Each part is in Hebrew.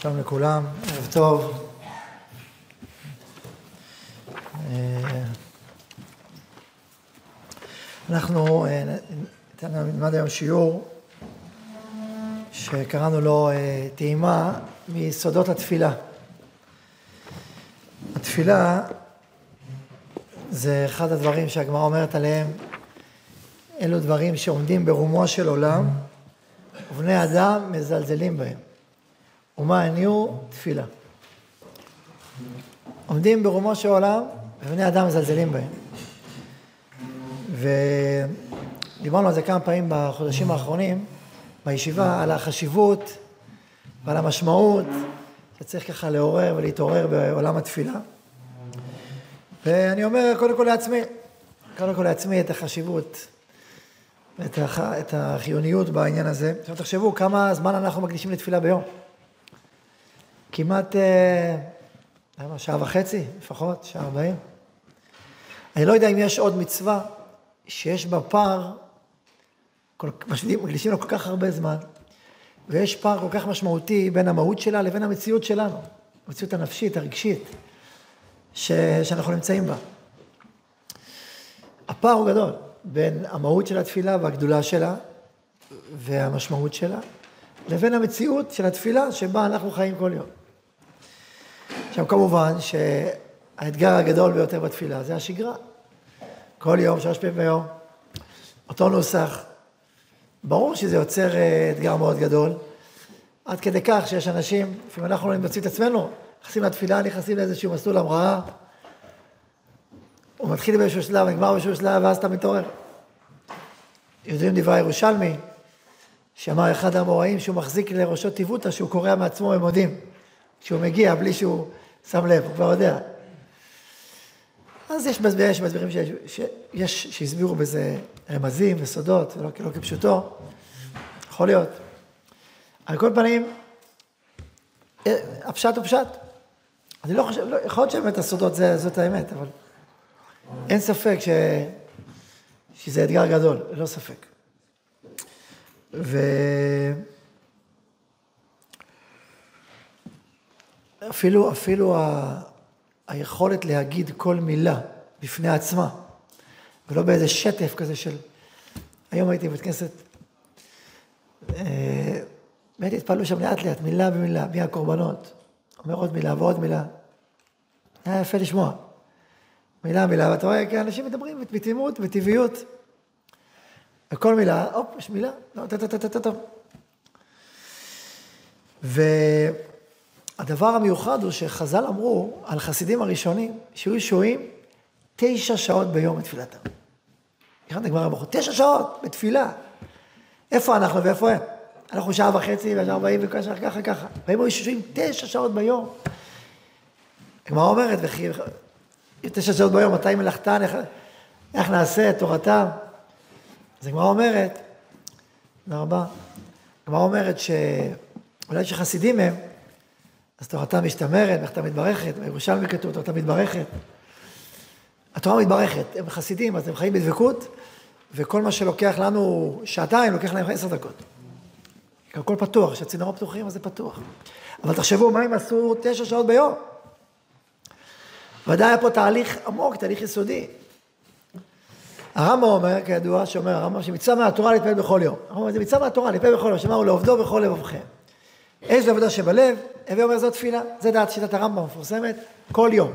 שלום לכולם, ערב טוב. אנחנו נלמד היום שיעור שקראנו לו טעימה מיסודות התפילה. התפילה זה אחד הדברים שהגמרא אומרת עליהם, אלו דברים שעומדים ברומו של עולם, ובני אדם מזלזלים בהם. ומה הניעו? תפילה. עומדים ברומו של עולם, ובני אדם מזלזלים בהם. ודיברנו על זה כמה פעמים בחודשים האחרונים, בישיבה, על החשיבות ועל המשמעות, שצריך ככה לעורר ולהתעורר בעולם התפילה. ואני אומר קודם כל לעצמי את החשיבות, את החיוניות בעניין הזה. עכשיו תחשבו כמה זמן אנחנו מקדישים לתפילה ביום. כמעט שעה וחצי, לפחות, שעה 40. אני לא יודע אם יש עוד מצווה שיש בה פער, מקדישים לו כל כך הרבה זמן, ויש פער כל כך משמעותי בין המהות שלה לבין המציאות שלנו, המציאות הנפשית, הרגשית, שאנחנו נמצאים בה. הפער הוא גדול בין המהות של התפילה והגדולה שלה והמשמעות שלה, לבין המציאות של התפילה שבה אנחנו חיים כל יום. עכשיו כמובן שהאתגר הגדול ביותר בתפילה זה השגרה. כל יום, 3 פעמים ביום, אותו נוסח. ברור שזה יוצר אתגר מאוד גדול, עד כדי כך שיש אנשים, אם אנחנו לא נמצאים את עצמנו, נכנסים לתפילה, נכנסים לאיזשהו מסלול המראה, הוא מתחיל באיזשהו שלב, נגמר באיזשהו שלב, ואז אתה מתעורר. יודעים דברי ירושלמי, שאמר אחד המוראים שהוא מחזיק לראשו טיבוטה, שהוא קורא מעצמו במודים, כשהוא מגיע בלי שהוא שם לב, הוא כבר יודע. אז יש מסבירים שהסבירו בזה רמזים וסודות, לא כפשוטו, יכול להיות. על כל פנים, הפשט הוא פשט. אני לא חושב, יכול להיות שבאמת הסודות זאת האמת, אבל אין ספק שזה אתגר גדול, לא ספק. אפילו היכולת להגיד כל מילה בפני עצמה, ולא באיזה שטף כזה של... היום הייתי בבית כנסת, באמת התפעלו שם לאט, מילה במילה, מי הקורבנות, אומר עוד מילה ועוד מילה. היה יפה לשמוע. מילה, ואתה רואה, כי אנשים מדברים בתמימות, בטבעיות. וכל מילה, אופ, יש מילה, לא, טוב. והדבר המיוחד הוא שחז"ל אמרו על חסידים הראשונים, שהיו שוהים 9 שעות ביום בתפילתם. נכנת הגמרא הברכות, 9 שעות בתפילה. איפה אנחנו ואיפה הם? אנחנו 1.5 שעות ו1.40 וככה. והם היו שוהים 9 שעות ביום. הגמרא אומרת, 9 שעות ביום, מתי מלאכתן, איך נעשה את תורתם? אז הגמרא אומרת, הגמרא אומרת שאולי שחסידים הם, אז תורתם משתמרת, מלאכתם מתברכת, בירושלמי כתוב, תורתם מתברכת. התורה מתברכת, הם חסידים, אז הם חיים בדבקות, וכל מה שלוקח לנו 2 שעות, לוקח להם 10 דקות. הכל פתוח, כשהצינורות פתוחים, אז זה פתוח. אבל תחשבו, מה אם עשו 9 שעות ביום? ודאי היה פה תהליך עמוק, תהליך יסודי. הרמב"ם אומר, כידוע, שאומר הרמב"ם, שמצווה מהתורה להתפלל בכל יום. הרמב"ם אומר, זה מצווה מהתורה להתפלל בכל יום, שמעו לעובדו בכל לבבכם. יש לעבודה שבלב, הווי אומר, זאת תפילה. זה דעת שיטת הרמב"ם מפורסמת, כל יום.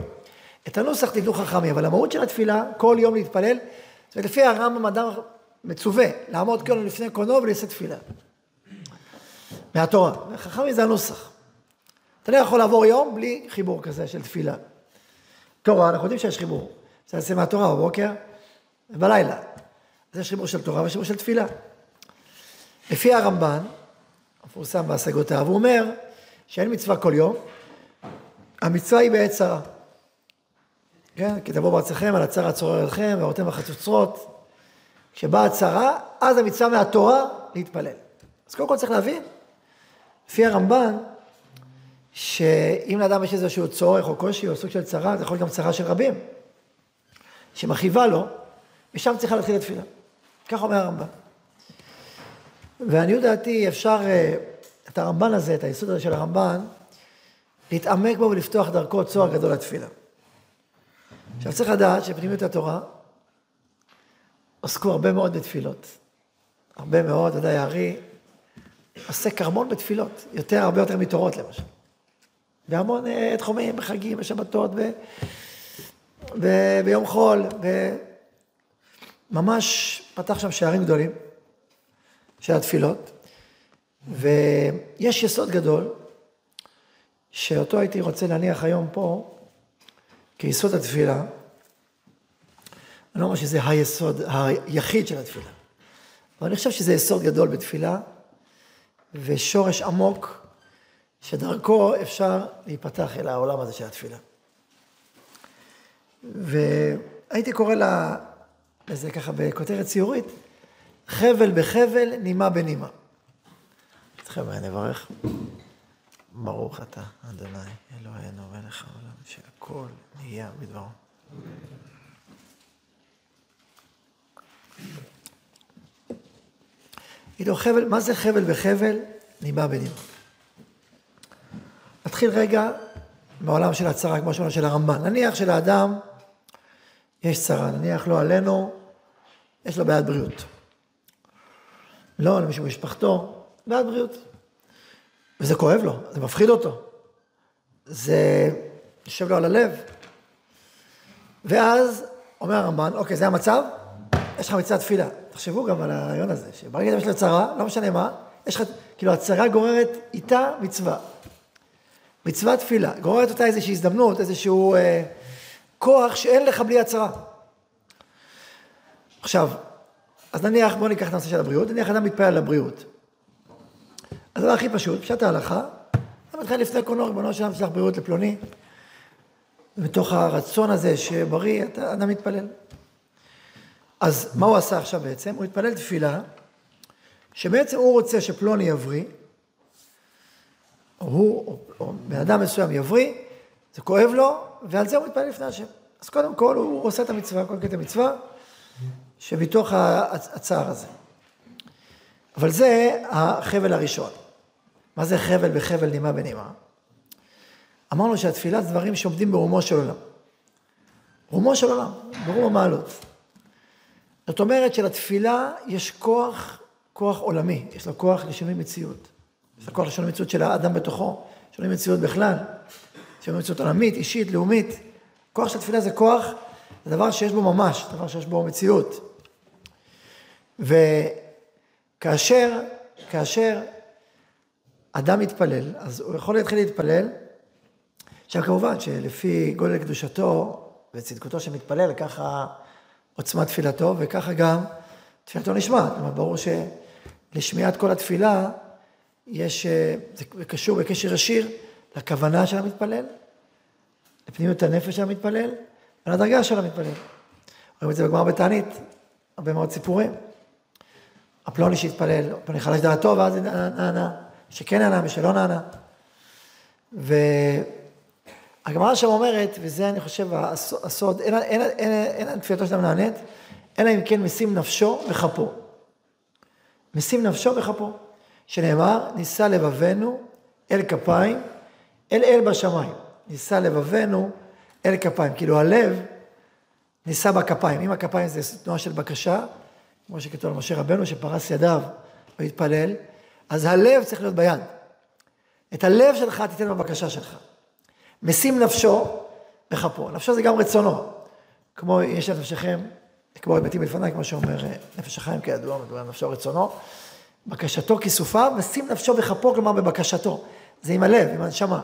את הנוסח תבנו חכמים, אבל המהות של התפילה, כל יום להתפלל, זאת אומרת, לפי הרמב"ם אדם מצווה, לעמוד כל יום לפני קונו ולעשות תפילה. מהתורה. חכמים זה הנוסח. אתה לא יכול לעבור יום בלי חיבור כזה של תפילה. תורה, אנחנו יודעים שיש חיבור. זה נעשה מהתורה בבוקר ובלילה. אז יש חיבור של תורה וחיבור של תפילה. לפי הרמב"ן, המפורסם בהשגותיו, הוא אומר שאין מצווה כל יום, המצווה היא בעת צרה. כן? כי תבואו בארצכם, על הצרה צורר אתכם, והעורתם החצוצרות. כשבאה הצרה, אז המצווה מהתורה להתפלל. אז קודם כל צריך להבין, לפי הרמב"ן, שאם לאדם יש איזשהו צורך או קושי או סוג של צרה, זה יכול להיות גם צרה של רבים, שמכיבה לו, משם צריכה להתחיל לתפילה. כך אומר הרמב"ן. ואני יודעתי, אפשר, את הרמב"ן הזה, את היסוד הזה של הרמב"ן, להתעמק בו ולפתוח דרכו צוהר גדול לתפילה. עכשיו צריך לדעת שפנימיות התורה עוסקו הרבה מאוד בתפילות. הרבה מאוד, ודאי הארי עושה כרמון בתפילות, הרבה יותר מתורות למשל. בהמון תחומים, בחגים, בשבתות, ביום חול, ממש פתח שם שערים גדולים של התפילות, ויש יסוד גדול, שאותו הייתי רוצה להניח היום פה, כיסוד התפילה. אני לא אומר שזה היסוד היחיד של התפילה, אבל אני חושב שזה יסוד גדול בתפילה, ושורש עמוק, שדרכו אפשר להיפתח אל העולם הזה של התפילה. והייתי קורא לה, זה ככה בכותרת ציורית, חבל בחבל, נימה בנימה. אתכם נברך. ברוך אתה, אדוני, אלוהינו מלך העולם, שהכל נהיה בדברו. חבל, מה זה חבל בחבל, נימה בנימה? נתחיל רגע בעולם של הצרה, כמו שאומר של הרמב"ן. נניח שלאדם יש צרה, נניח לא עלינו, יש לו בעיית בריאות. לא, למישהו משפחתו, בעיית בריאות. וזה כואב לו, זה מפחיד אותו. זה יושב לו על הלב. ואז אומר הרמב"ן, אוקיי, זה המצב? יש לך מצד תפילה. תחשבו גם על הרעיון הזה, שברגע יש לו צרה, לא משנה מה, יש לך, כאילו הצרה גוררת איתה מצווה. מצוות תפילה, גוררת אותה איזושהי הזדמנות, איזשהו כוח שאין לך בלי הצרה. עכשיו, אז נניח, בואו ניקח את הנושא של הבריאות, נניח אדם מתפעל על הבריאות. אז הדבר הכי פשוט, פשט ההלכה, אתה מתחיל לפני קונו, ריבונו שלנו, שלח בריאות לפלוני, ומתוך הרצון הזה שבריא, אדם מתפלל. אז מה הוא עשה עכשיו בעצם? הוא התפלל תפילה, שבעצם הוא רוצה שפלוני יבריא, או בן אדם מסוים יבריא, זה כואב לו, ועל זה הוא מתפעל לפני השם. אז קודם כל הוא עושה את המצווה, קודם כל את המצווה, שמתוך הצער הזה. אבל זה החבל הראשון. מה זה חבל בחבל נימה בנימה? אמרנו שהתפילה זה דברים שעומדים ברומו של עולם. רומו של עולם, ברום המעלות. זאת אומרת שלתפילה יש כוח עולמי, יש לו כוח לשינוי מציאות. יש לו כוח לשינוי מציאות של האדם בתוכו, שינוי מציאות בכלל. שינוי מציאות עולמית, אישית, לאומית. כוח של תפילה זה כוח, זה דבר שיש בו ממש, דבר שיש בו מציאות. וכאשר אדם מתפלל, אז הוא יכול להתחיל להתפלל, עכשיו כמובן שלפי גודל קדושתו וצדקותו שמתפלל, ככה עוצמה תפילתו, וככה גם תפילתו נשמעת. זאת אומרת, ברור שלשמיעת כל התפילה, זה קשור בקשר ישיר לכוונה של המתפלל, לפנימיות הנפש של המתפלל, ולדרגה של המתפלל. רואים את זה בגמרא בתענית, הרבה מאוד סיפורים. הפלוני שהתפלל, הפלוני חלש דעתו, ואז נענה, שכן נענה ושלא נענה. והגמרא שם אומרת, וזה אני חושב הסוד, אין תפילתו של אדם נענית, אלא אם כן משים נפשו וחפו. משים נפשו וחפו, שנאמר, נישא לבבנו אל כפיים, אל בשמיים. נישא לבבנו אל כפיים, כאילו הלב נישא בכפיים. אם הכפיים זה תנועה של בקשה, כמו שכתוב על משה רבנו, שפרס ידיו והתפלל, אז הלב צריך להיות ביד. את הלב שלך תיתן בבקשה שלך. משים נפשו וחפו. נפשו זה גם רצונו. כמו יש לנפשכם, כמו היבטים לפני, כמו שאומר נפש החיים, כידוע, מדובר נפשו רצונו. בקשתו כיסופה, משים נפשו וחפו, כלומר בבקשתו. זה עם הלב, עם הנשמה.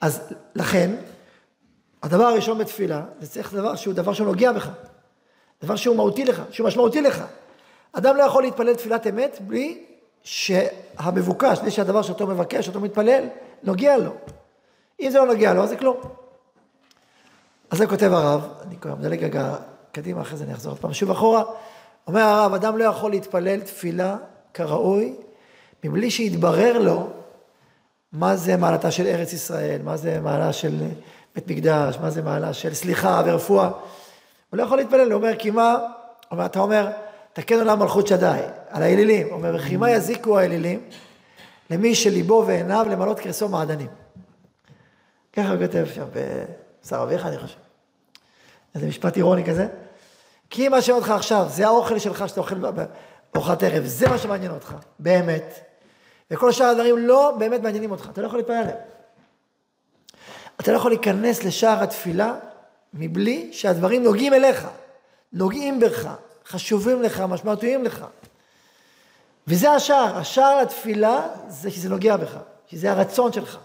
אז לכן, הדבר הראשון בתפילה, זה צריך דבר שהוא נוגע בך. דבר שהוא מהותי לך, שהוא משמעותי לך. אדם לא יכול להתפלל תפילת אמת בלי שהמבוקש, בלי שהדבר שאותו מבקש, שאותו מתפלל, נוגע לו. אם זה לא נוגע לו, אז זה כלום. אז זה כותב הרב, אני קורא, מדלג רגע קדימה, אחרי זה אני אחזור עוד פעם שוב אחורה, אומר הרב, אדם לא יכול להתפלל תפילה כראוי, מבלי שיתברר לו מה זה מעלתה של ארץ ישראל, מה זה מעלה של בית מקדש, מה זה מעלה של סליחה ורפואה, הוא לא יכול להתפלל, הוא אומר, כי מה, אתה אומר, תקן עולם מלכות שדי, על האלילים, הוא אומר, וכי מה יזיקו האלילים, למי שליבו ועיניו למלות קרסו מעדנים. ככה הוא כותב שם בשר אביך, אני חושב. איזה משפט אירוני כזה. כי מה שאומר אותך עכשיו, זה האוכל שלך שאתה אוכל בארוחת ערב, זה מה שמעניין אותך, באמת. וכל שאר הדברים לא באמת מעניינים אותך, אתה לא יכול להתפעל עליהם. אתה לא יכול להיכנס לשער התפילה, מבלי שהדברים נוגעים אליך, נוגעים בך, חשובים לך, משמעותיים לך. וזה השער, השער לתפילה זה שזה נוגע בך, שזה הרצון שלך.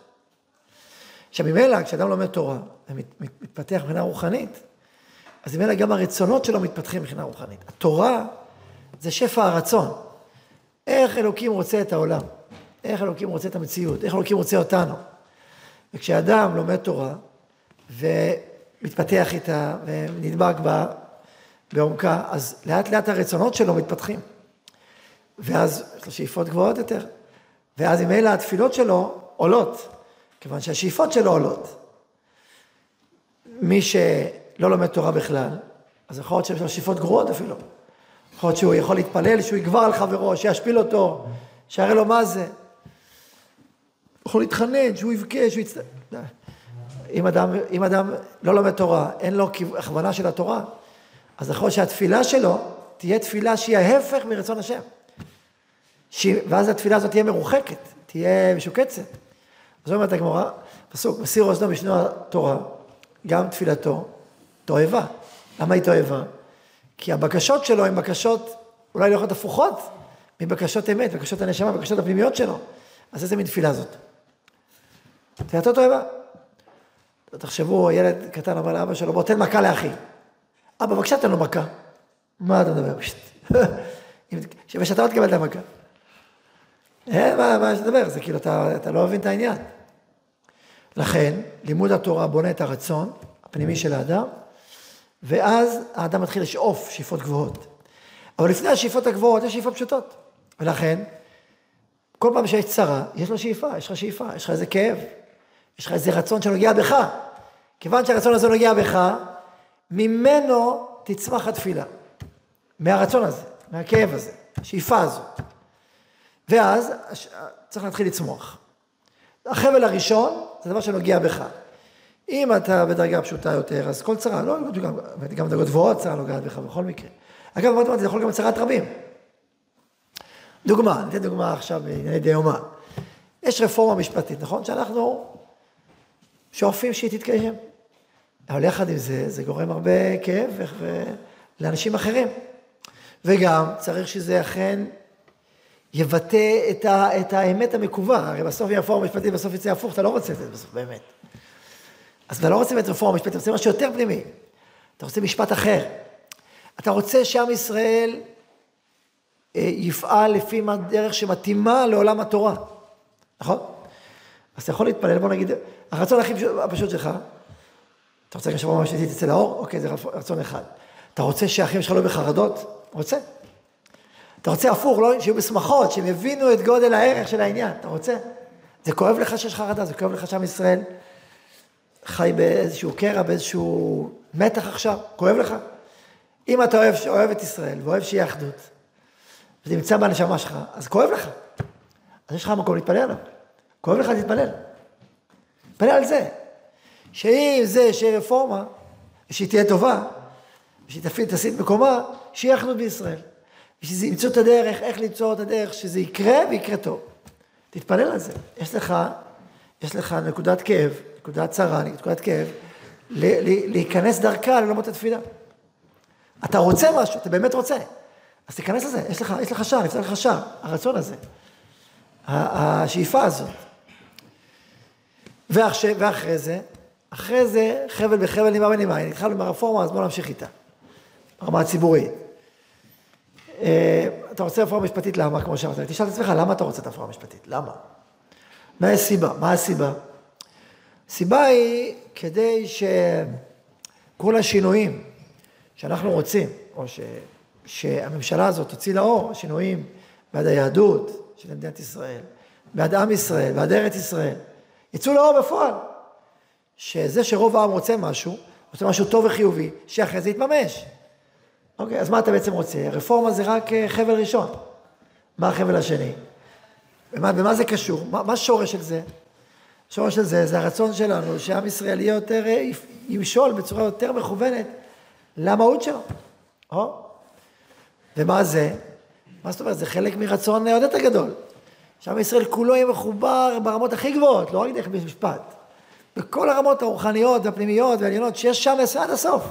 שממילא, כשאדם לומד תורה, מתפתח מבחינה רוחנית, אז ממילא גם הרצונות שלו מתפתחים מבחינה רוחנית. התורה זה שפע הרצון. איך אלוקים רוצה את העולם? איך אלוקים רוצה את המציאות? איך אלוקים רוצה אותנו? וכשאדם לומד תורה, ומתפתח איתה, ונדבק בה, בעומקה, אז לאט לאט הרצונות שלו מתפתחים. ואז יש לו שאיפות גבוהות יותר. ואז עם אלה התפילות שלו עולות, כיוון שהשאיפות שלו עולות. מי שלא לומד תורה בכלל, אז יכול להיות שיש לו שאיפות גרועות אפילו. יכול להיות שהוא יכול להתפלל, שהוא יגבר על חברו, שישפיל אותו, שיראה לו מה זה. יכול להתחנן, שהוא יבקש, שהוא יצטרך. אם אדם לא לומד תורה, אין לו הכוונה של התורה, אז יכול להיות שהתפילה שלו תהיה תפילה שהיא ההפך מרצון השם. ואז התפילה הזאת תהיה מרוחקת, תהיה משוקצת. אז אומרת הגמרא, פסוק, מסיר אוזנו משנו התורה, גם תפילתו, תועבה. למה היא תועבה? כי הבקשות שלו הן בקשות, אולי לא יכולות הפוכות, מבקשות אמת, בקשות הנשמה, בקשות הפנימיות שלו. אז איזה מין תפילה זאת? תפילתו תועבה. תחשבו, ילד קטן אמר לאבא שלו, בוא תן מכה לאחי. אבא, בבקשה תן לו מכה. מה אתה מדבר? ושאתה לא תקבל את המכה. מה שתדבר? זה כאילו, אתה לא מבין את העניין. לכן, לימוד התורה בונה את הרצון הפנימי של האדם, ואז האדם מתחיל לשאוף שאיפות גבוהות. אבל לפני השאיפות הגבוהות, יש שאיפות פשוטות. ולכן, כל פעם שיש צרה, יש לו שאיפה, יש לך שאיפה, יש לך איזה כאב, יש לך איזה רצון שנוגע בך. כיוון שהרצון הזה נוגע בך, ממנו תצמח התפילה. מהרצון הזה, מהכאב הזה, השאיפה הזאת. ואז צריך להתחיל לצמוח. החבל הראשון, זה דבר שנוגע בך. אם אתה בדרגה פשוטה יותר, אז כל צרה, לא, גם בדרגות גבוהות צרה נוגעת בך, בכל מקרה. אגב, אמרתי, זה יכול גם צרת רבים. דוגמה, ניתן דוגמה עכשיו בענייני דיומה. יש רפורמה משפטית, נכון? שאנחנו שואפים שהיא תתקיים. אבל יחד עם זה, זה גורם הרבה כאב לאנשים אחרים. וגם צריך שזה אכן יבטא את האמת המקווה. הרי בסוף יהיה רפורמה משפטית, בסוף יצא הפוך, אתה לא רוצה את זה בסוף, באמת. אז אתה לא רוצה את רפורמה משפטית, אתה רוצה משהו יותר פנימי. אתה רוצה משפט אחר. אתה רוצה שעם ישראל יפעל לפי דרך שמתאימה לעולם התורה. נכון? אז אתה יכול להתפלל, בוא נגיד, הרצון הכי פשוט שלך, אתה רוצה כשרפורמה משפטית תצא לאור? אוקיי, זה רצון אחד. אתה רוצה שהאחים שלך לא בחרדות? רוצה. אתה רוצה הפוך, לא, שיהיו בשמחות, שהם יבינו את גודל הערך של העניין, אתה רוצה. זה כואב לך שיש חרדה, זה כואב לך שעם ישראל חי באיזשהו קרע, באיזשהו מתח עכשיו, כואב לך. אם אתה אוהב את ישראל ואוהב שיהיה אחדות, וזה נמצא בנשמה שלך, אז כואב לך. אז יש לך מקום להתפלל עליו. כואב לך, תתפלל. תתפלל על זה. שאם זה שיהיה רפורמה, שהיא תהיה טובה, ושהיא תסיד מקומה, שיהיה אחדות בישראל. ושזה ימצאו את הדרך, איך למצוא את הדרך, שזה יקרה ויקרה טוב. תתפלל על זה. יש לך נקודת כאב, נקודת צרה, נקודת כאב, להיכנס דרכה ללמוד את התפילה. אתה רוצה משהו, אתה באמת רוצה. אז תיכנס לזה, יש לך שער, נפתח לך שער, הרצון הזה, השאיפה הזאת. ואחרי זה, חבל בחבל, נימה ונימה. התחלנו מהרפורמה, אז בואו נמשיך איתה. הרמה הציבורית. אתה רוצה רפורמה משפטית, למה? כמו שאמרתי, תשאל את עצמך, למה אתה רוצה את הרפורמה משפטית? למה? מה הסיבה? מה הסיבה? הסיבה היא כדי שכל השינויים שאנחנו רוצים, או שהממשלה הזאת תוציא לאור, השינויים בעד היהדות של מדינת ישראל, בעד עם ישראל, בעד ארץ ישראל, יצאו לאור בפועל. שזה שרוב העם רוצה משהו טוב וחיובי, שאחרי זה יתממש. אוקיי, אז מה אתה בעצם רוצה? רפורמה זה רק חבל ראשון. מה החבל השני? ומה זה קשור? מה שורש של זה? שורש של זה, זה הרצון שלנו, שעם ישראל יהיה יותר, ימשול בצורה יותר מכוונת למהות שלו. ומה זה? מה זאת אומרת? זה חלק מרצון עוד יותר גדול. שעם ישראל כולו יהיה מחובר ברמות הכי גבוהות, לא רק דרך משפט. בכל הרמות הרוחניות והפנימיות והעליונות שיש שם עד הסוף.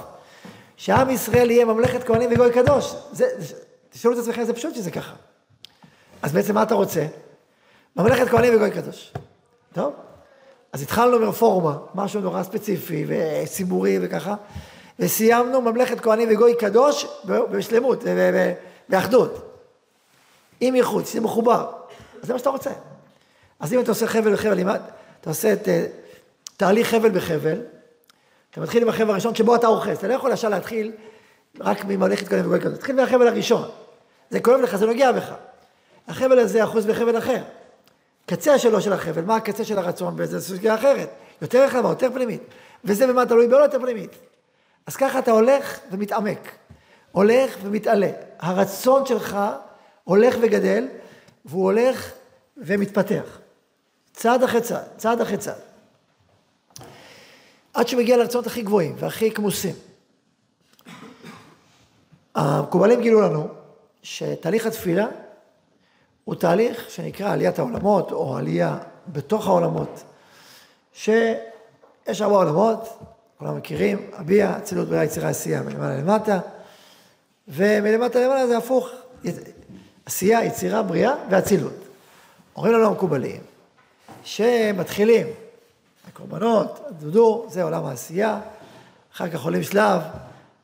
שעם ישראל יהיה ממלכת כהנים וגוי קדוש. תשאלו את עצמכם, זה פשוט שזה ככה. אז בעצם מה אתה רוצה? ממלכת כהנים וגוי קדוש. טוב? אז התחלנו מרפורמה, משהו נורא ספציפי וציבורי וככה, וסיימנו ממלכת כהנים וגוי קדוש בשלמות, באחדות. עם ייחוד, שזה מחובר. אז זה מה שאתה רוצה. אז אם אתה עושה חבל בחבל, אם אתה עושה את תהליך חבל בחבל, אתה מתחיל עם החבל הראשון שבו אתה אוחז. אתה לא יכול לשאלה להתחיל רק ממלכת כהנים וגוי קדוש. תתחיל מהחבל הראשון. זה כואב לך, זה נוגע בך. החבל הזה אחוז בחבל אחר. קצה שלו של החבל, מה הקצה של הרצון באיזה סוגיה אחרת? יותר רחבה, יותר פנימית. וזה במה תלוי בעולה יותר פנימית. אז ככה אתה הולך ומתעמק. הולך ומתעלה. הרצון שלך הולך וגדל, והוא הולך ומתפתח. צעד אחרי צעד, צעד אחרי צעד. עד שמגיע לרצונות הכי גבוהים והכי כמוסים. המקובלים גילו לנו שתהליך התפילה הוא תהליך שנקרא עליית העולמות, או עלייה בתוך העולמות, שיש הרבה עולמות, כולם מכירים, הביאה, אצילות בריאה, יצירה, עשייה, מלמעלה למטה, ומלמטה למעלה זה הפוך, עשייה, יצירה, בריאה ואצילות. אומרים לנו המקובלים, שמתחילים, הקורבנות, הדודור, זה עולם העשייה, אחר כך עולים שלב,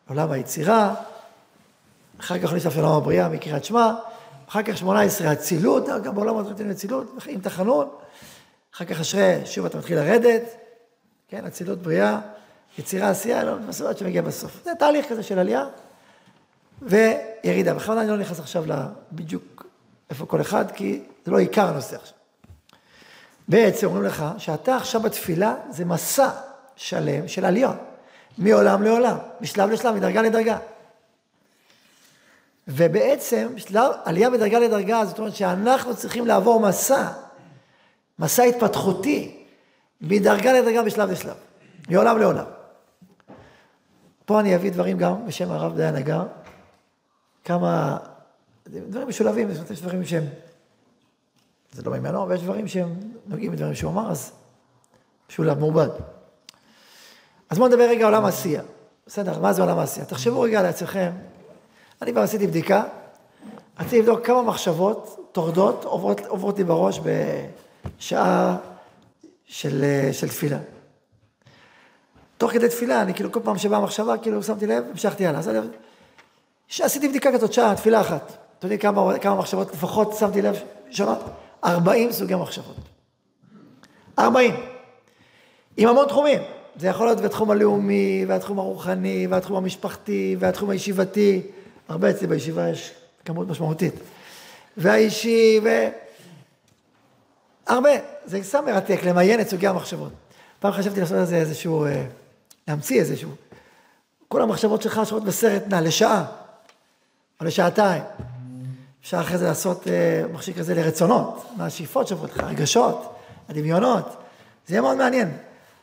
עולם היצירה, אחר כך עולים שלב של עולם הבריאה, מקריאת שמע, אחר כך 18, הצילות, גם בעולם אנחנו נותנים לצילות, עם תחנון, אחר כך אשרי, שוב אתה מתחיל לרדת, כן, הצילות בריאה, יצירה עשייה, לא מתמסור עד שמגיע בסוף. זה תהליך כזה של עלייה, וירידה. בכלל אני לא נכנס עכשיו בדיוק איפה כל אחד, כי זה לא עיקר הנושא עכשיו. בעצם אומרים לך, שאתה עכשיו בתפילה, זה מסע שלם של עליון, מעולם לעולם, משלב לשלב, מדרגה לדרגה. ובעצם, עלייה מדרגה לדרגה, זאת אומרת שאנחנו צריכים לעבור מסע התפתחותי, מדרגה לדרגה בשלב לשלב, מעולם לעולם. פה אני אביא דברים גם בשם הרב דיין הגר, כמה דברים משולבים, יש דברים שהם, זה לא ממנו, ויש דברים שהם נוגעים בדברים שהוא אמר, אז משולב מעובד. אז בואו נדבר רגע עולם עשייה. בסדר, מה זה עולם עשייה? תחשבו רגע לעצמכם, אני כבר עשיתי בדיקה, רציתי לבדוק כמה מחשבות טורדות עוברות לי בראש בשעה של תפילה. תוך כדי תפילה, אני כל פעם שבאה מחשבה, שמתי לב, המשכתי הלאה. עשיתי בדיקה כזאת שעה, תפילה אחת. אתם יודעים כמה מחשבות, לפחות שמתי לב, שונות, 40 סוגי מחשבות. 40. עם המון תחומים. זה יכול להיות בתחום הלאומי, והתחום הרוחני, והתחום המשפחתי, והתחום הישיבתי, הרבה אצלי בישיבה יש כמות משמעותית. והאישי, הרבה. זה סתם מרתק, למיין את סוגי המחשבות. פעם חשבתי לעשות על זה איזשהו, להמציא איזשהו. כל המחשבות שלך שרות בסרט נע, לשעה, או לשעתיים. אפשר אחרי זה לעשות מחשיק כזה לרצונות, מהשאיפות שעברות לך, הרגשות, הדמיונות. זה יהיה מאוד מעניין.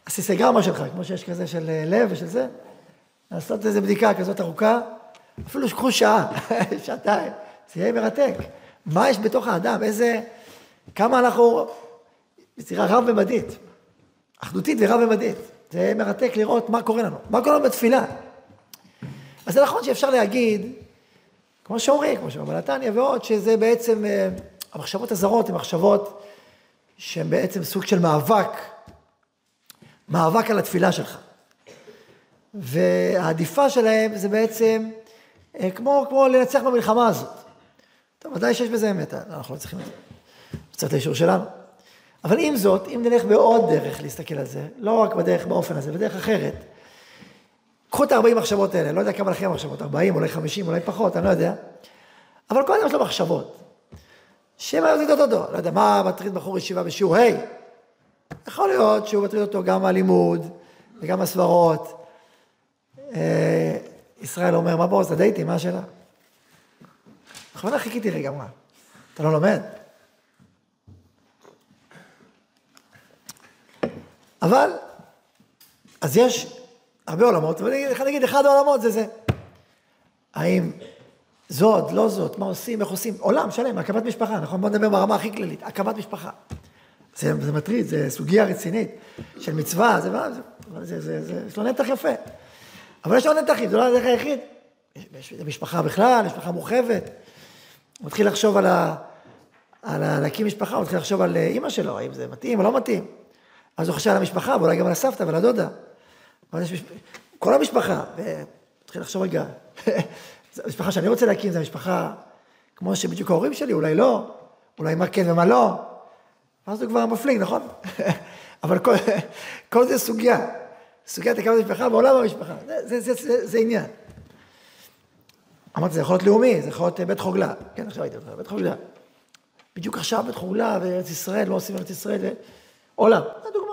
הסיסגרמה שלך, כמו שיש כזה של לב ושל זה, לעשות איזו בדיקה כזאת ארוכה, אפילו שקחו שעה, שעתיים, זה יהיה מרתק. מה יש בתוך האדם? כמה אנחנו יצירה רב-ממדית, אחדותית ורב-ממדית. זה יהיה מרתק לראות מה קורה לנו. מה קורה לנו בתפילה? אז זה נכון שאפשר להגיד, כמו שאומרים, כמו שאומרים, בלתניה ועוד, שזה בעצם, המחשבות הזרות הן מחשבות שהן בעצם סוג של מאבק על התפילה שלך. והעדיפה שלהם זה בעצם כמו לנצח במלחמה הזאת. טוב, ודאי שיש בזה אמת, אנחנו לא צריכים את זה. צריך את האישור שלנו. אבל עם זאת, אם נלך בעוד דרך להסתכל על זה, לא רק בדרך באופן הזה, בדרך אחרת, קחו את 40 מחשבות האלה, לא יודע כמה לכם מחשבות, 40, אולי 50, אולי פחות, אני לא יודע. אבל כל הזמן יש לו מחשבות. שם היה זה דודו, לא יודע, מה מטריד בחור ישיבה בשיעור, היי, יכול להיות שהוא מטריד אותו גם הלימוד וגם הסברות. ישראל אומר, מה בוס, הדייטים, מה השאלה? בכוונה חיכיתי רגע, מה? אתה לא לומד? אז יש הרבה עולמות, ונגיד, אחד העולמות זה זה. האם זאת, לא זאת, מה עושים, איך עושים? עולם שלם, הקמת משפחה, נכון? בוא נדבר ברמה הכי כללית, הקמת משפחה. זה מטריד, זה סוגיה רצינית של מצווה, זה יש לו נתח יפה. אבל יש לו נתחים, זה לא נתח היחיד. יש משפחה בכלל, משפחה מורחבת. הוא מתחיל לחשוב על להקים משפחה, הוא מתחיל לחשוב על אמא שלו, האם זה מתאים או לא מתאים. אז הוא חושב על המשפחה, ואולי גם על הסבתא ועל הדודה. כל המשפחה, והתחיל לחשוב רגע. המשפחה שאני רוצה להקים, זה המשפחה כמו שבדיוק ההורים שלי, אולי לא, אולי מה כן ומה לא. אז הוא כבר מפליג, נכון? אבל כל זה סוגיה. סוגיית הקמת משפחה בעולם המשפחה. זה עניין. אמרתי, זה יכול להיות לאומי, זה יכול להיות בית חוגלה. כן, עכשיו הייתי בית חוגלה. בדיוק עכשיו בית חוגלה, וארץ ישראל, לא עושים ארץ ישראל, עולם. זו דוגמה.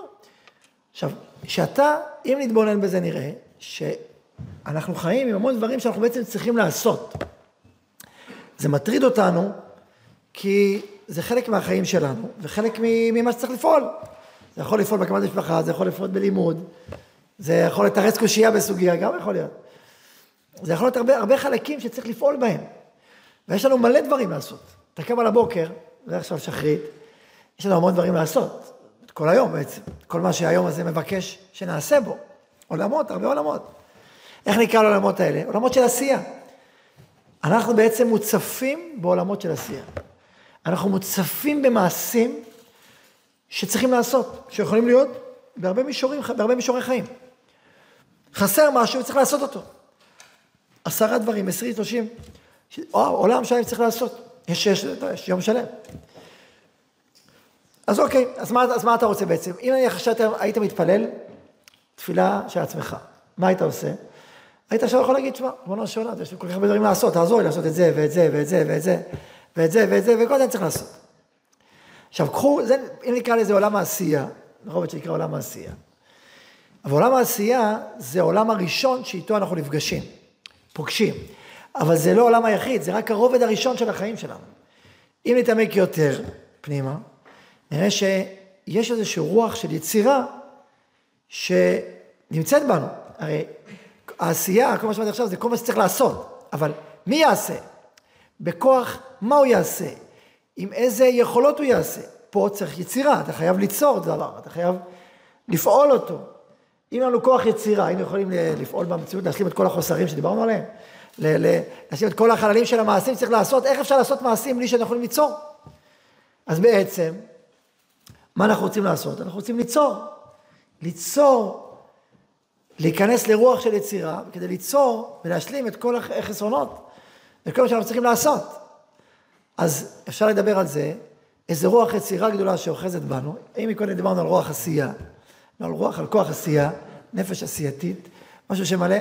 עכשיו, שאתה, אם נתבונן בזה, נראה שאנחנו חיים עם המון דברים שאנחנו בעצם צריכים לעשות. זה מטריד אותנו, כי זה חלק מהחיים שלנו, וחלק ממה שצריך לפעול. זה יכול לפעול בהקמת משפחה, זה יכול לפעול בלימוד, זה יכול לתרץ קושייה בסוגיה, גם יכול להיות. זה יכול להיות הרבה חלקים שצריך לפעול בהם. ויש לנו מלא דברים לעשות. אתה קם על הבוקר, ועכשיו שחרית, יש לנו המון דברים לעשות. כל היום בעצם, כל מה שהיום הזה מבקש שנעשה בו. עולמות, הרבה עולמות. איך נקרא לעולמות האלה? עולמות של עשייה. אנחנו בעצם מוצפים בעולמות של עשייה. אנחנו מוצפים במעשים שצריכים לעשות, שיכולים להיות בהרבה מישורים, בהרבה מישורי חיים. חסר משהו, צריך לעשות אותו. 10 דברים, 20, 30, עולם שלם צריך לעשות. יש יום שלם. אז אוקיי, אז מה אתה רוצה בעצם? אם אני חשבת, היית מתפלל, תפילה של עצמך. מה היית עושה? היית עכשיו יכול להגיד, שמה, בוא נעשה שאלה, יש לי כל כך הרבה דברים לעשות, תעזור לי לעשות את זה ואת זה ואת זה ואת זה. ואת זה ואת זה, וכל זה צריך לעשות. עכשיו, קחו, זה, אם נקרא לזה עולם העשייה, רובד שנקרא עולם העשייה. אבל עולם העשייה זה העולם הראשון שאיתו אנחנו נפגשים, פוגשים. אבל זה לא העולם היחיד, זה רק הרובד הראשון של החיים שלנו. אם נתעמק יותר פנימה, נראה שיש איזושהי רוח של יצירה שנמצאת בנו. הרי העשייה, כל מה שמעתי עכשיו, זה כל מה שצריך לעשות. אבל מי יעשה? בכוח, מה הוא יעשה? עם איזה יכולות הוא יעשה? פה צריך יצירה, אתה חייב ליצור דבר, אתה חייב לפעול אותו. אם לנו כוח יצירה, היינו יכולים לפעול במציאות, להשלים את כל החוסרים שדיברנו עליהם, להשלים את כל החללים של המעשים, צריך לעשות, איך אפשר לעשות מעשים בלי שאנחנו יכולים ליצור? אז בעצם, מה אנחנו רוצים לעשות? אנחנו רוצים ליצור. ליצור, להיכנס לרוח של יצירה, כדי ליצור ולהשלים את כל החסרונות, וכל מה שאנחנו צריכים לעשות. אז אפשר לדבר על זה, איזו רוח יצירה גדולה שאוחזת בנו, אם מקודם דיברנו על רוח עשייה, לא על רוח, על כוח עשייה, נפש עשייתית, משהו שמלא,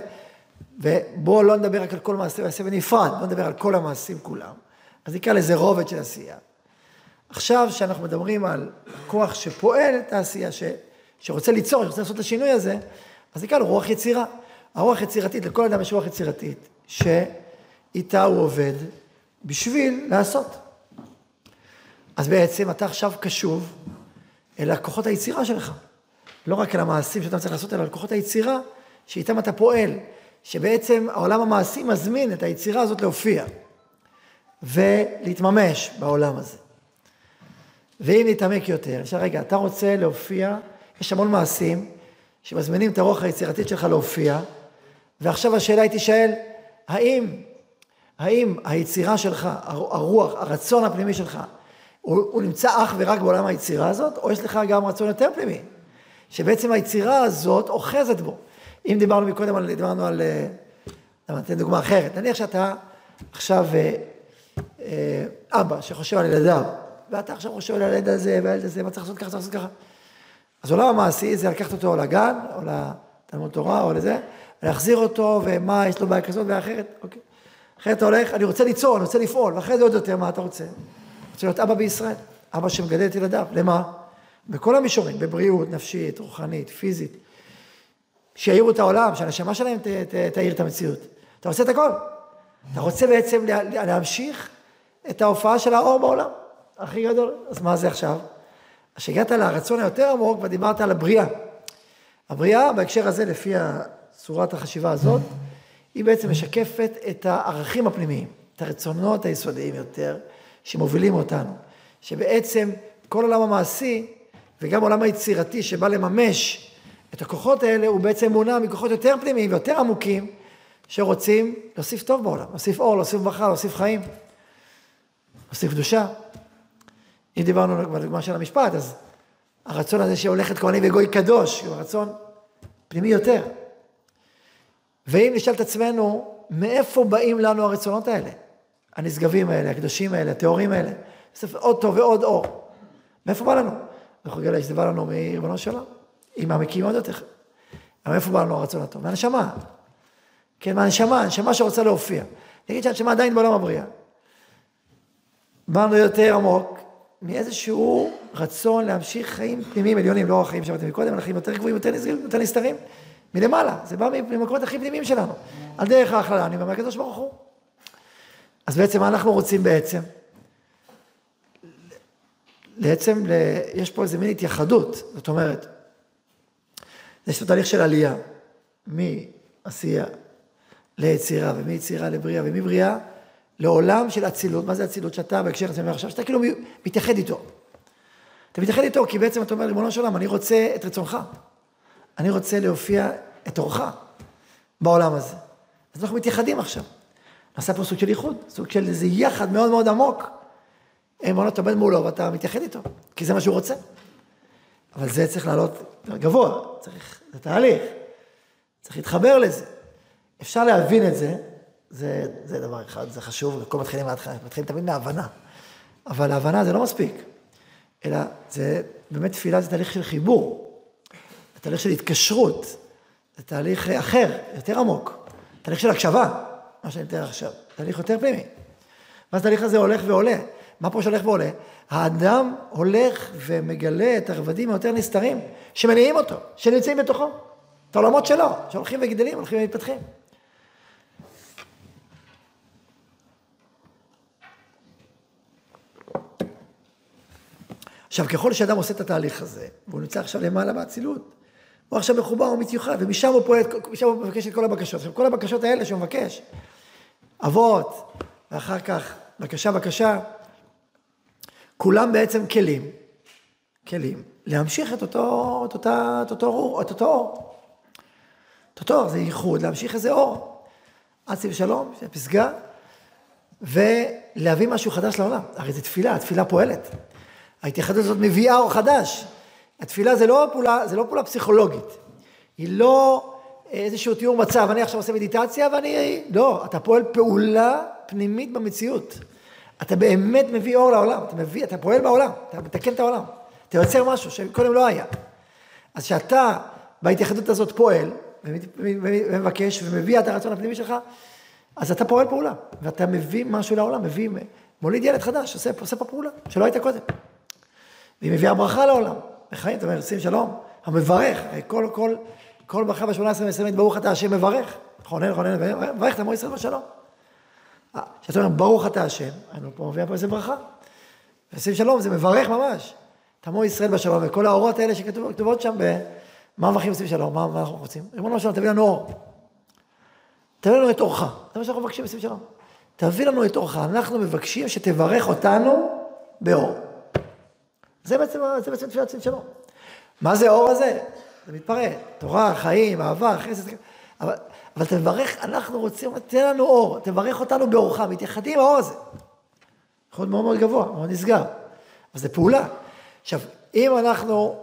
ובואו לא נדבר רק על כל מעשה ועשה ונפרד, לא נדבר על כל המעשים כולם. אז נקרא לזה רובד של עשייה. עכשיו שאנחנו מדברים על כוח שפועל את העשייה, שרוצה ליצור, שרוצה לעשות את השינוי הזה, אז נקרא לו רוח יצירה. הרוח יצירתית, לכל אדם יש רוח יצירתית, איתה הוא עובד בשביל לעשות. אז בעצם אתה עכשיו קשוב אל הכוחות היצירה שלך. לא רק אל המעשים שאתה צריך לעשות, אלא אל כוחות היצירה שאיתם אתה פועל, שבעצם העולם המעשי מזמין את היצירה הזאת להופיע, ולהתממש בעולם הזה. ואם נתעמק יותר, רגע, אתה רוצה להופיע, יש המון מעשים שמזמינים את הרוח היצירתית שלך להופיע, ועכשיו השאלה היא תשאל, האם היצירה שלך, הרוח, הרצון הפנימי שלך, הוא נמצא אך ורק בעולם היצירה הזאת, או יש לך גם רצון יותר פנימי, שבעצם היצירה הזאת אוחזת בו. אם דיברנו מקודם, דיברנו על, נתן דוגמה אחרת, נניח שאתה עכשיו אבא שחושב על ילדיו, ואתה עכשיו חושב על הילד הזה והילד הזה, מה צריך לעשות ככה, צריך לעשות ככה. אז עולם המעשי זה לקחת אותו לגן, או לתלמוד תורה, או לזה, ולהחזיר אותו, ומה יש לו בעיה כזאת ואחרת, אוקיי. אחרי אתה הולך, אני רוצה ליצור, אני רוצה לפעול, ואחרי זה עוד יותר, מה אתה רוצה? רוצה להיות אבא בישראל, אבא שמגדל את ילדיו, למה? בכל המישורים, בבריאות, נפשית, רוחנית, פיזית, שיעירו את העולם, שהנשמה שלהם תעיר את המציאות. אתה רוצה את הכל. אתה רוצה בעצם להמשיך את ההופעה של האור בעולם, הכי גדול. אז מה זה עכשיו? כשהגעת לרצון היותר עמוק, ודיברת על הבריאה, הבריאה, בהקשר הזה, לפי צורת החשיבה הזאת, היא בעצם משקפת את הערכים הפנימיים, את הרצונות היסודיים יותר, שמובילים אותנו. שבעצם כל עולם המעשי, וגם עולם היצירתי שבא לממש את הכוחות האלה, הוא בעצם מונע מכוחות יותר פנימיים ויותר עמוקים, שרוצים להוסיף טוב בעולם, להוסיף אור, להוסיף ברכה, להוסיף חיים, להוסיף קדושה. אם דיברנו בדוגמה של המשפט, אז הרצון הזה שהולכת כהנים וגוי קדוש, הוא הרצון פנימי יותר. ואם נשאל את עצמנו, מאיפה באים לנו הרצונות האלה? הנשגבים האלה, הקדושים האלה, התיאורים האלה, בסוף עוד טוב ועוד אור. מאיפה בא לנו? אנחנו נגלה שזה בא לנו מריבונו של עולם, עם העמקים עוד יותר. אבל מאיפה בא לנו הרצון הטוב? מהנשמה. כן, מהנשמה, הנשמה שרוצה להופיע. נגיד שהנשמה עדיין בעולם הבריאה. באנו יותר עמוק, מאיזשהו רצון להמשיך חיים פנימיים עליונים, לא החיים שבאתם מקודם, אלא חיים יותר גבוהים, יותר נסגרים, יותר נסתרים, מלמעלה. זה בא ממקומות הכי פנימיים שלנו. על דרך ההכללה, אני אומר, הקדוש ברוך הוא. אז בעצם, מה אנחנו רוצים בעצם? יש פה איזה מין התייחדות, זאת אומרת, יש תהליך של עלייה, מעשייה ליצירה, ומיצירה לבריאה, ומבריאה, לעולם של אצילות. מה זה אצילות? שאתה בהקשר עצמם עכשיו, שאתה כאילו מתייחד איתו. אתה מתייחד איתו, כי בעצם אתה אומר, ריבונו של עולם, אני רוצה את רצונך. אני רוצה להופיע את אורך בעולם הזה. אז אנחנו מתייחדים עכשיו. נעשה פה סוג של ייחוד, סוג של איזה יחד מאוד מאוד עמוק. אמונות אתה עומד מולו, ואתה מתייחד איתו, כי זה מה שהוא רוצה. אבל זה צריך לעלות גבוה, זה תהליך. צריך להתחבר לזה. אפשר להבין את זה, זה דבר אחד, זה חשוב, וכל מתחילים תמיד מההבנה. אבל ההבנה זה לא מספיק, אלא זה באמת תפילה, זה תהליך של חיבור, זה תהליך של התקשרות, זה תהליך אחר, יותר עמוק, תהליך של הקשבה, מה שאני מתאר עכשיו, תהליך יותר פנימי. ואז התהליך הזה הולך ועולה. מה פה שהולך ועולה? האדם הולך ומגלה את הרבדים היותר נסתרים, שמניעים אותו, שנמצאים בתוכו, את העולמות שלו, שהולכים וגדלים, הולכים ומתפתחים. עכשיו, ככל שאדם עושה את התהליך הזה, והוא נמצא עכשיו למעלה באצילות, הוא עכשיו מחובר, הוא מתייחד, ומשם הוא פועל, משם הוא מבקש את כל הבקשות. עכשיו, כל הבקשות האלה שהוא מבקש, אבות, ואחר כך, בקשה, כולם בעצם כלים, להמשיך את אותו אור. את אותו אור, זה ייחוד, להמשיך איזה אור. עצי ושלום, פסגה, ולהביא משהו חדש לעולם. הרי זו תפילה, התפילה פועלת. ההתייחדות הזאת מביאה אור חדש. התפילה זה לא פעולה פסיכולוגית. היא לא איזשהו תיאור מצב, אני עכשיו עושה מדיטציה ואני... לא, אתה פועל פעולה פנימית במציאות. אתה באמת מביא אור לעולם, אתה פועל בעולם, אתה מתקן את העולם. אתה יוצר משהו שקודם לא היה. אז שאתה בהתייחדות הזאת פועל, ומבקש ומביא את הרצון הפנימי שלך, אז אתה פועל פעולה, ואתה מביא משהו לעולם, מוליד ילד חדש, עושה פה פעולה, שלא הייתה קודם. והיא מביאה ברכה לעולם, בחיים, זאת אומרת, עושים שלום, המברך, כל ברכה ב-18 מסמנת, ברוך אתה השם מברך, חונן, מברך את עמו ישראל בשלום. כשאתה אומר, ברוך אתה השם, אנחנו פה מביאה פה איזה ברכה, ועושים שלום, זה מברך ממש, את עמו ישראל בשלום, וכל האורות האלה שכתובות שם, מה מבחים עושים שלום, מה אנחנו רוצים? ריבונו שלום, תביא לנו אור, תביא לנו את אורך, זה מה שאנחנו מבקשים, עושים שלום. תביא לנו את אורך, אנחנו מבקשים שתברך אותנו באור. זה בעצם תפילת שלום. מה זה האור הזה? זה מתפרט. תורה, חיים, אהבה, חסד. אבל תברך, אנחנו רוצים, תן לנו אור, תברך אותנו באורך, מתייחדים האור הזה. חוד מאוד מאוד גבוה, מאוד נסגר. אבל זה פעולה. עכשיו, אם אנחנו,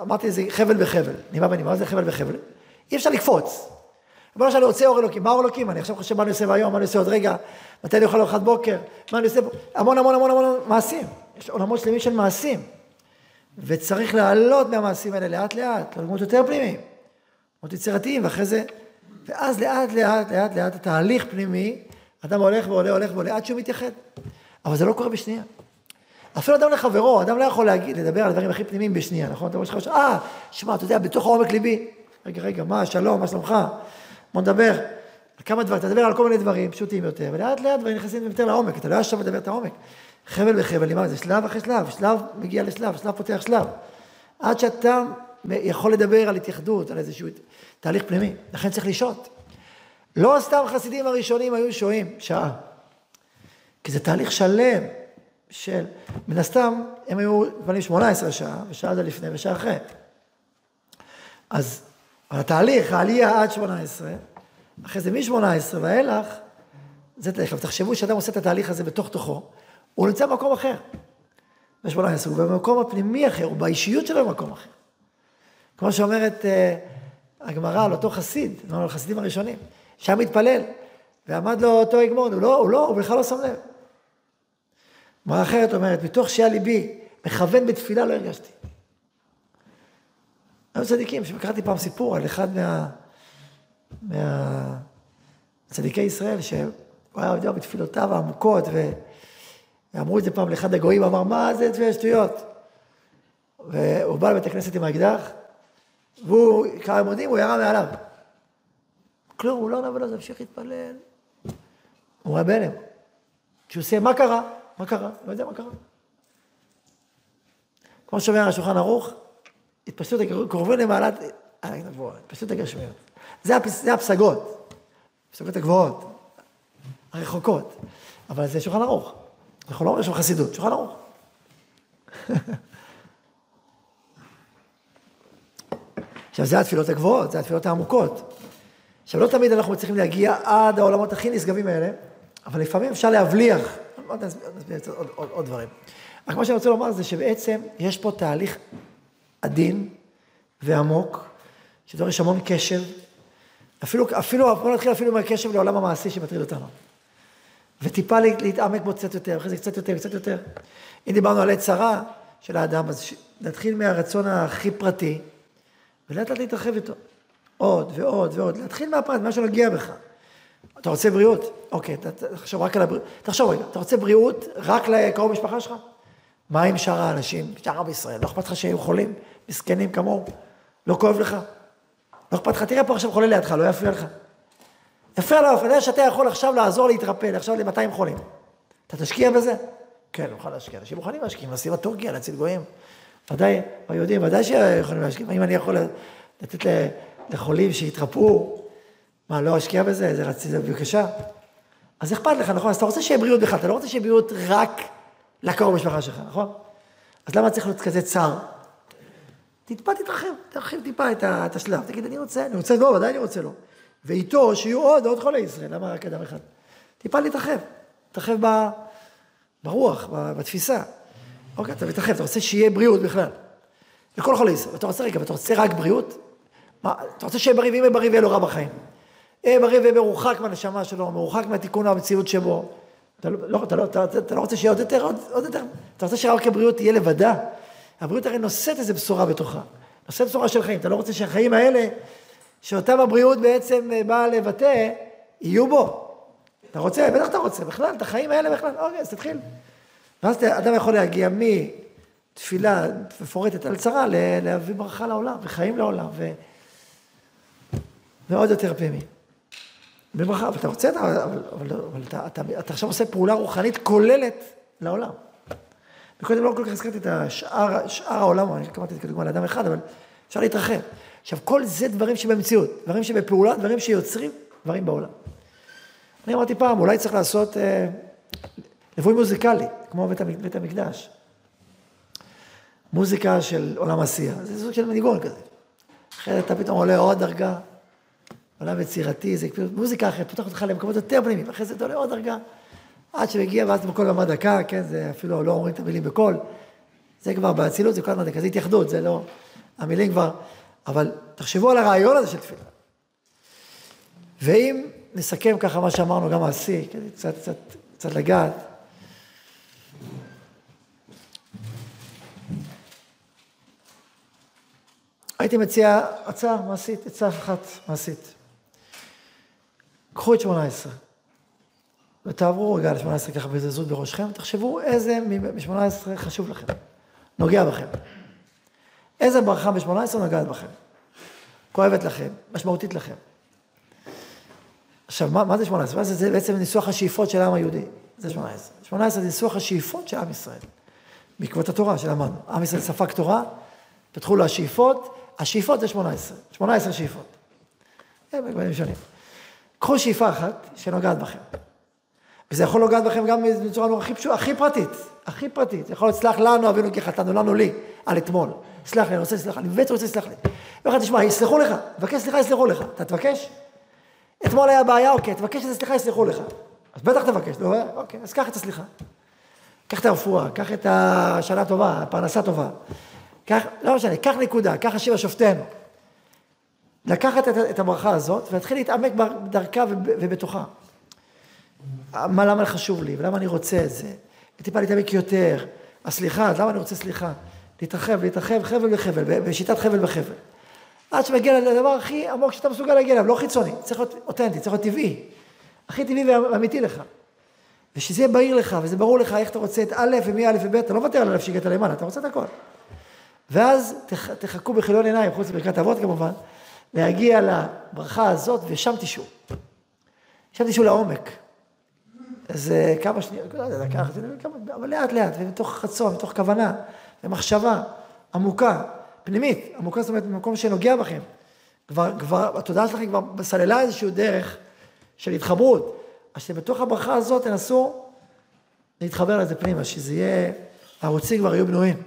אמרתי זה חבל בחבל, נימה בנימה, מה זה חבל בחבל? אי אפשר לקפוץ. אמרנו שאני רוצה אור אלוקים, מה אור אלוקים? אני עכשיו חושב מה אני עושה היום, מה אני עושה עוד רגע, מתי אני אוכל ארוחת בוקר, מה אני עושה פה, המון מעשים. יש עולמות שלמים של מעשים, וצריך לעלות מהמעשים האלה לאט, לעולמות יותר פנימיים, עולמות יצירתיים, ואחרי זה, ואז לאט, התהליך פנימי, אדם הולך ועולה, עד שהוא מתייחד. אבל זה לא קורה בשנייה. אפילו אדם לחברו, אדם לא יכול לדבר על הדברים הכי פנימיים בשנייה, נכון? אתה חושב, שמע, אתה יודע, בתוך העומק ליבי, רגע, מה, שלום, מה שלומך? בוא נדבר על כמה דברים, אתה מדבר על כל מיני דברים פשוטים יותר, ולאט דברים נכנסים יותר לעומק, אתה לא יושב לדבר את העומק. חבל בחבל, זה שלב אחרי שלב, שלב מגיע לשלב, שלב פותח שלב. עד שאתה יכול לדבר על התייחדות, על איזשהו תהליך פנימי. לכן צריך לשעות. לא סתם חסידים הראשונים היו שוהים שעה. כי זה תהליך שלם של... מן הסתם, הם היו בנים 18 שעה, ושעה זה לפני ושעה אחרי. אז התהליך, העלייה עד 18, אחרי זה מ-18 ואילך, זה תהליך. ותחשבו שאדם עושה את התהליך הזה בתוך תוכו, הוא נמצא במקום אחר. ב-18, הוא במקום הפנימי אחר, הוא באישיות שלו במקום אחר. כמו שאומרת הגמרא על אותו חסיד, על החסידים הראשונים, שם התפלל, ועמד לו אותו הגמון, הוא בכלל לא שם לב. גמרא אחרת אומרת, מתוך שהיה ליבי, מכוון בתפילה לא הרגשתי. היו צדיקים, שמקראתי פעם סיפור על אחד מהצדיקי ישראל, שהוא היה עובדה בתפילותיו העמוקות, ואמרו את זה פעם לאחד הגויים, אמר, מה זה תפילת שטויות? והוא בא לבית הכנסת עם האקדח, והוא, כעמודים, הוא ירה מעליו. כלום, הוא לא נבל לו, זה המשיך להתפלל. הוא רואה בלם. כשהוא עושה, מה קרה? מה קרה? לא יודע מה קרה. כמו שאומר על השולחן ערוך, התפשטות הקורבן למעלת, התפשטות הגשמיות. זה הפסגות. הפסגות הגבוהות, הרחוקות. אבל זה שולחן ערוך. אנחנו לא אומרים שם חסידות, שולחן ערוך. עכשיו, זה התפילות הגבוהות, זה התפילות העמוקות. עכשיו, לא תמיד אנחנו צריכים להגיע עד העולמות הכי נשגבים האלה, אבל לפעמים אפשר להבליח. נסביר עוד דברים. רק מה שאני רוצה לומר זה שבעצם יש פה תהליך עדין ועמוק, שדור יש המון קשב, אפילו נתחיל אפילו מהקשב לעולם המעשי שמטריד אותנו. וטיפה להתעמק בו קצת יותר, אחרי זה קצת יותר, קצת יותר. אם דיברנו על הצרה של האדם, אז נתחיל מהרצון הכי פרטי, ולאט לאט להתרחב איתו. עוד ועוד ועוד. להתחיל מהפרט, מה שנגיע בך. אתה רוצה בריאות? אוקיי, תחשוב רק על הבריאות. תחשוב רגע, אתה רוצה בריאות רק לקרוב משפחה שלך? מה עם שאר האנשים, שאר בישראל? לא אכפת לך שהם חולים, מסכנים כמוהו? לא כואב לך? לא אכפת לך? תראה פה עכשיו חולה לידך, לא יפריע לך. יפריע לא, אני יודע שאתה יכול עכשיו לעזור להתרפא, עכשיו ל-200 חולים. אתה תשקיע בזה? כן, נוכל להשקיע. אנשים מוכנים להשקיע, נשים את טורקיה להציל גויים. ודאי, היהודים, ודאי שיכולים להשקיע. אם אני יכול לתת לחולים שיתרפאו, מה, לא אשקיע בזה? זה רציתי, בבקשה. אז אכפת לך, נכון? אז אתה רוצה שיהיה בריאות בכלל, אתה לא רוצה שיהיה בריאות רק לקרוב משפחה שלך, נכון? אז למה צריך להיות כזה צר? תתפע, תרחיב טיפה את השלב. תגיד, אני רוצה לא, ודאי אני רוצה לא. ואיתו שיהיו עוד חולי ישראל, למה רק אדם אחד? טיפה להתרחב ברוח, בתפיסה. אוקיי, אתה מתרחב, אתה רוצה שיהיה בריאות בכלל. לכל חולי ישראל. ואתה רוצה רק בריאות? מה, אתה רוצה שיהיה בריא, ואם יהיה בריא ויהיה לו רע בחיים. יהיה בריא ויהיה מרוחק מהנשמה שלו, מרוחק מהתיקון והמציאות שבו. אתה לא רוצה שיהיה עוד יותר. אתה רוצה שרק הבריאות תהיה לבדה. הבריאות הרי נושאת איזו בשורה בתוכה. נושאת בשורה של חיים. אתה לא רוצה שהחיים האלה, שאותם הבריאות בעצם באה לבטא, יהיו בו. אתה רוצה, בטח אתה רוצה, בכלל, את החיים האלה בכלל. אוקיי, אז תתחיל. ואז אדם יכול להגיע מתפילה מפורטת על צרה, להביא ברכה לעולם, וחיים לעולם, ועוד יותר פעמים. בברכה, אבל אתה רוצה, אבל אתה עכשיו עושה פעולה רוחנית כוללת לעולם. בקודם לא כל כך הזכרתי את שאר העולם, אני כמעט כדוגמה לאדם אחד, אבל אפשר להתרחב. עכשיו, כל זה דברים שבמציאות, דברים שבפעולה, דברים שיוצרים, דברים בעולם. אני אמרתי פעם, אולי צריך לעשות ליווי מוזיקלי, כמו בית המקדש. מוזיקה של עולם עשייה, זה סוג של מניגון כזה. אחרי אתה פתאום עולה עוד דרגה, עולם יצירתי, זה מוזיקה אחרת, פותח אותך למקומות יותר פנימיים, אחרי זה אתה עולה עוד דרגה, עד שמגיע ואז בכל במה דקה, כן, זה אפילו לא אומרים את המילים בקול, זה כבר באצילות, זה כל הזמן דקה, זה התייחדות, זה לא, המילים כבר, אבל תחשבו על הרעיון הזה של תפילה. ואם נסכם ככה מה שאמרנו, גם מעשי, קצת לגעת, הייתי מציע עצה אחת מעשית. קחו את 18, ותעברו רגע על 18 ככה בזזות בראשכם, תחשבו איזה מ-18 חשוב לכם, נוגע בכם. איזה ברכה ב-18 נוגעת בכם, כואבת לכם, משמעותית לכם. עכשיו, מה זה 18? זה בעצם ניסוח השאיפות של העם היהודי, זה 18. 18 זה ניסוח השאיפות של עם ישראל, בעקבות התורה שלמדנו. עם ישראל ספק תורה, פתחו לו השאיפות, השאיפות זה 18, 18 שאיפות. זה בגוונים שונים. קחו שאיפה אחת שנוגעת בכם. וזה יכול לגעת בכם גם בצורה הכי פרטית, הכי פרטית. זה יכול להיות סלח לנו, אבינו כי חטאנו, לנו לי, על אתמול. סלח לי, אני רוצה סלח לי, אני רוצה סלח לי. ואחד תשמע, יסלחו לך, תבקש סליחה, יסלחו לך. אתה תבקש? אתמול היה בעיה, אוקיי, תבקש את הסליחה, יסלחו לך. אז בטח תבקש, לא? אוקיי, אז קח את הסליחה. קח את הרפואה, קח את השנה טובה, הפרנסה טובה. קח, לא משנה, קח נקודה, קח השיבה שופטנו. לקחת את המערכה הזאת, ולהתחיל להתעמק בדרכה ובתוכה. למה חשוב לי, ולמה אני רוצה את זה? טיפה להתעמק יותר. הסליחה, למה אני רוצה סליחה? להתרחב, להתרחב, חבל בחבל, בשיטת חבל בחבל. עד שמגיע לדבר הכי עמוק שאתה מסוגל להגיע אליו, לא חיצוני, צריך להיות אותנטי, צריך להיות טבעי. הכי טבעי ואמיתי לך. ושזה יהיה בהיר לך, וזה ברור לך איך אתה רוצה את א' ומי א' וב', אתה לא מוותר עליו שהגעת למעלה, אתה רוצה את הכל. ואז תחכו בחיליון עיניים, חוץ מברכת אבות כמובן, להגיע לברכה הזאת, ושם תשאו. שם תשאו לעומק. אז כמה שניות, לא יודע, דקה, אבל לאט לאט, ומתוך חצון, מתוך כוונה, ומחשבה עמוקה, פנימית, עמוקה זאת אומרת, במקום שנוגע בכם. כבר, התודעה שלכם כבר סללה איזשהו דרך של התחברות. אז שבתוך הברכה הזאת תנסו להתחבר לזה פנימה, שזה יהיה, הערוצים כבר יהיו בנויים.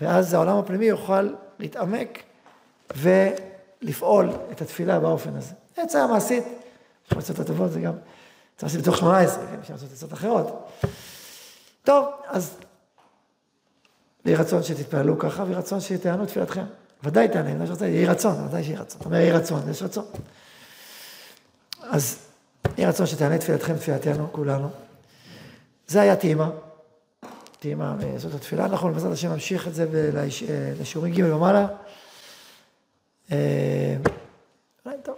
ואז העולם הפנימי יוכל להתעמק ולפעול את התפילה באופן הזה. עצה המעשית, יש מצוות הטובות, זה גם, עצה המעשית בתוך 18, כן, יש מצוות עצות אחרות. טוב, אז יהיה רצון שתתפעלו ככה, ויהיה רצון שתענו תפילתכם. ודאי תענה, לא שרצה, יהיה רצון, ודאי שיהיה רצון. אתה אומר, יהיה רצון, יש רצון. אז יהיה רצון שתענה תפילתכם, תפילתנו, כולנו. זה היה טעימה. טעימה מעשות התפילה. אנחנו למזלת השם ממשיך את זה לשיעורים ג' ומעלה. טוב,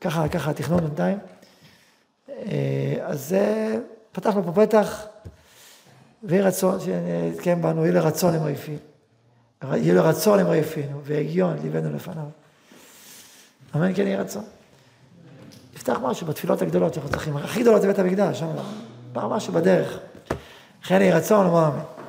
ככה התכנון בינתיים. אז פתחנו פה פתח, ויהיה רצון שנתקיים בנו, יהיה לרצון הם רעיפים. יהיה לרצון הם רעיפינו, והגיון ליבנו לפניו. אמן כן יהיה רצון. נפתח משהו בתפילות הגדולות שאנחנו צריכים, הכי גדולות בבית המקדש, פעם משהו בדרך. כן יהיה רצון, אמר אמן.